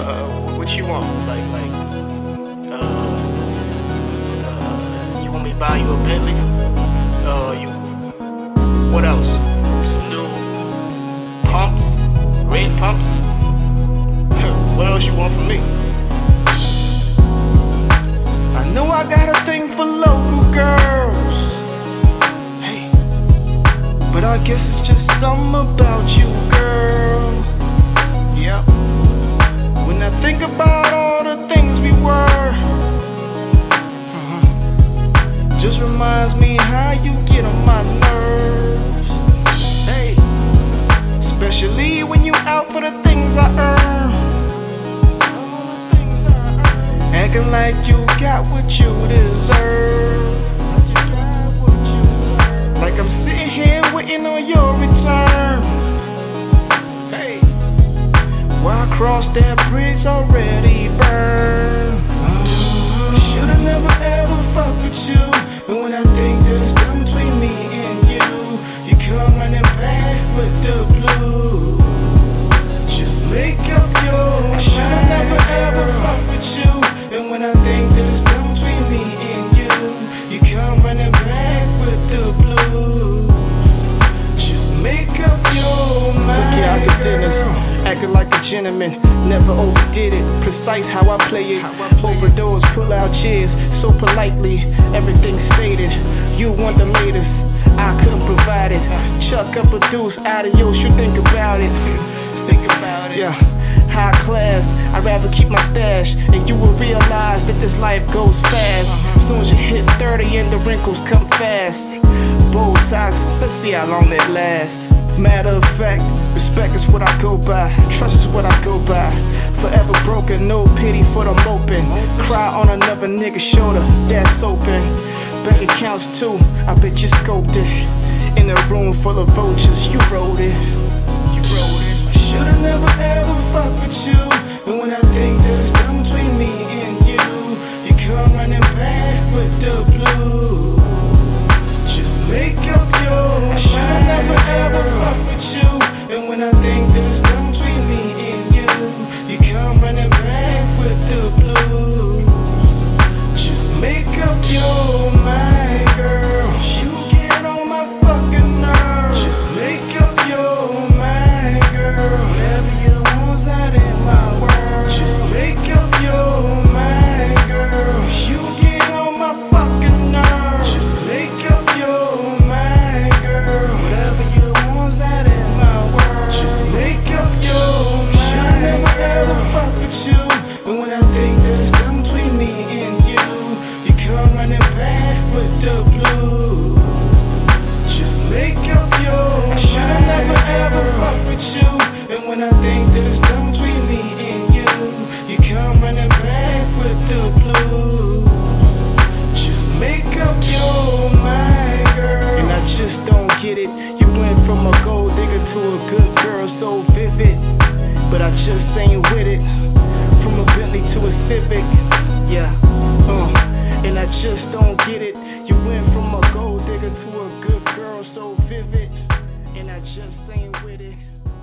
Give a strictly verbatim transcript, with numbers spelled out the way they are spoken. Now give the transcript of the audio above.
uh, what you want? Like, like, uh, uh, you want me to buy you a Bentley? Uh, you, what else? Some new pumps, red pumps. What else you want from me? I know I got a thing for local girls. Hey, but I guess it's just something about you, girl. Yep. When I think about all the things we were, uh-huh, just reminds me how you get on my nerves. Hey, especially when you out for the things I earn. All the things I earn. Acting like you got what you deserve. Like I'm sitting here waiting on your return. Hey, why I crossed that bridge already burned? Uh-huh. Should've never ever fucked with you. And when I think that it's done between me and you, you come running back with the blues. Just make up your mind. I should've never ever fucked with you. And when I think that it's done between me and you, you come running back with the blues. Just make up your mind. Took you out to dinner, acting like a gentleman, never overdid it. Precise how I play it. Overdose, pull out chairs, so politely. Everything stated. You want the latest, I couldn't provide it. Chuck up a deuce, adios, you think about it. Think about it. Yeah, high class. I'd rather keep my stash, and you will realize that this life goes fast. Soon as you hit thirty, and the wrinkles come fast. Botox, let's see how long it lasts. Matter of fact, respect is what I go by, trust is what I go by. Forever broken, no pity for the moping. Cry on another nigga's shoulder, that's open. Bank accounts too, I bet you scoped it. In a room full of vultures, you wrote it. You wrote it. I should've never ever fucked with you. And when I think that it's done between me and you, you come running back with the blues. Just make up your mind. I should've never ever fucked with you. And when I think that it's done between me and you, you come running back with the blues. Just make up your mind, girl. You get on my fucking nerves. Just make up your mind, girl. Whatever you want's not in my world. Just make up your mind, girl. You get on my fucking nerves. Just make up your mind, girl. Whatever you want's not in my world. Just make up your mind. Should never ever fuck with you. And when I think that it's done between me and you, you come running back with the blues. Just make up your mind. I should've never ever fucked with you. And when I think that it's done between me and you, you come running back with the blues. Just make up your mind, girl. And I just don't get it. You went from a gold digger to a good girl, so vivid. But I just ain't with it. From a Bentley to a Civic, yeah. Uh, and I just don't get it. You went from a gold digger to a good girl, so vivid. And I just ain't with it.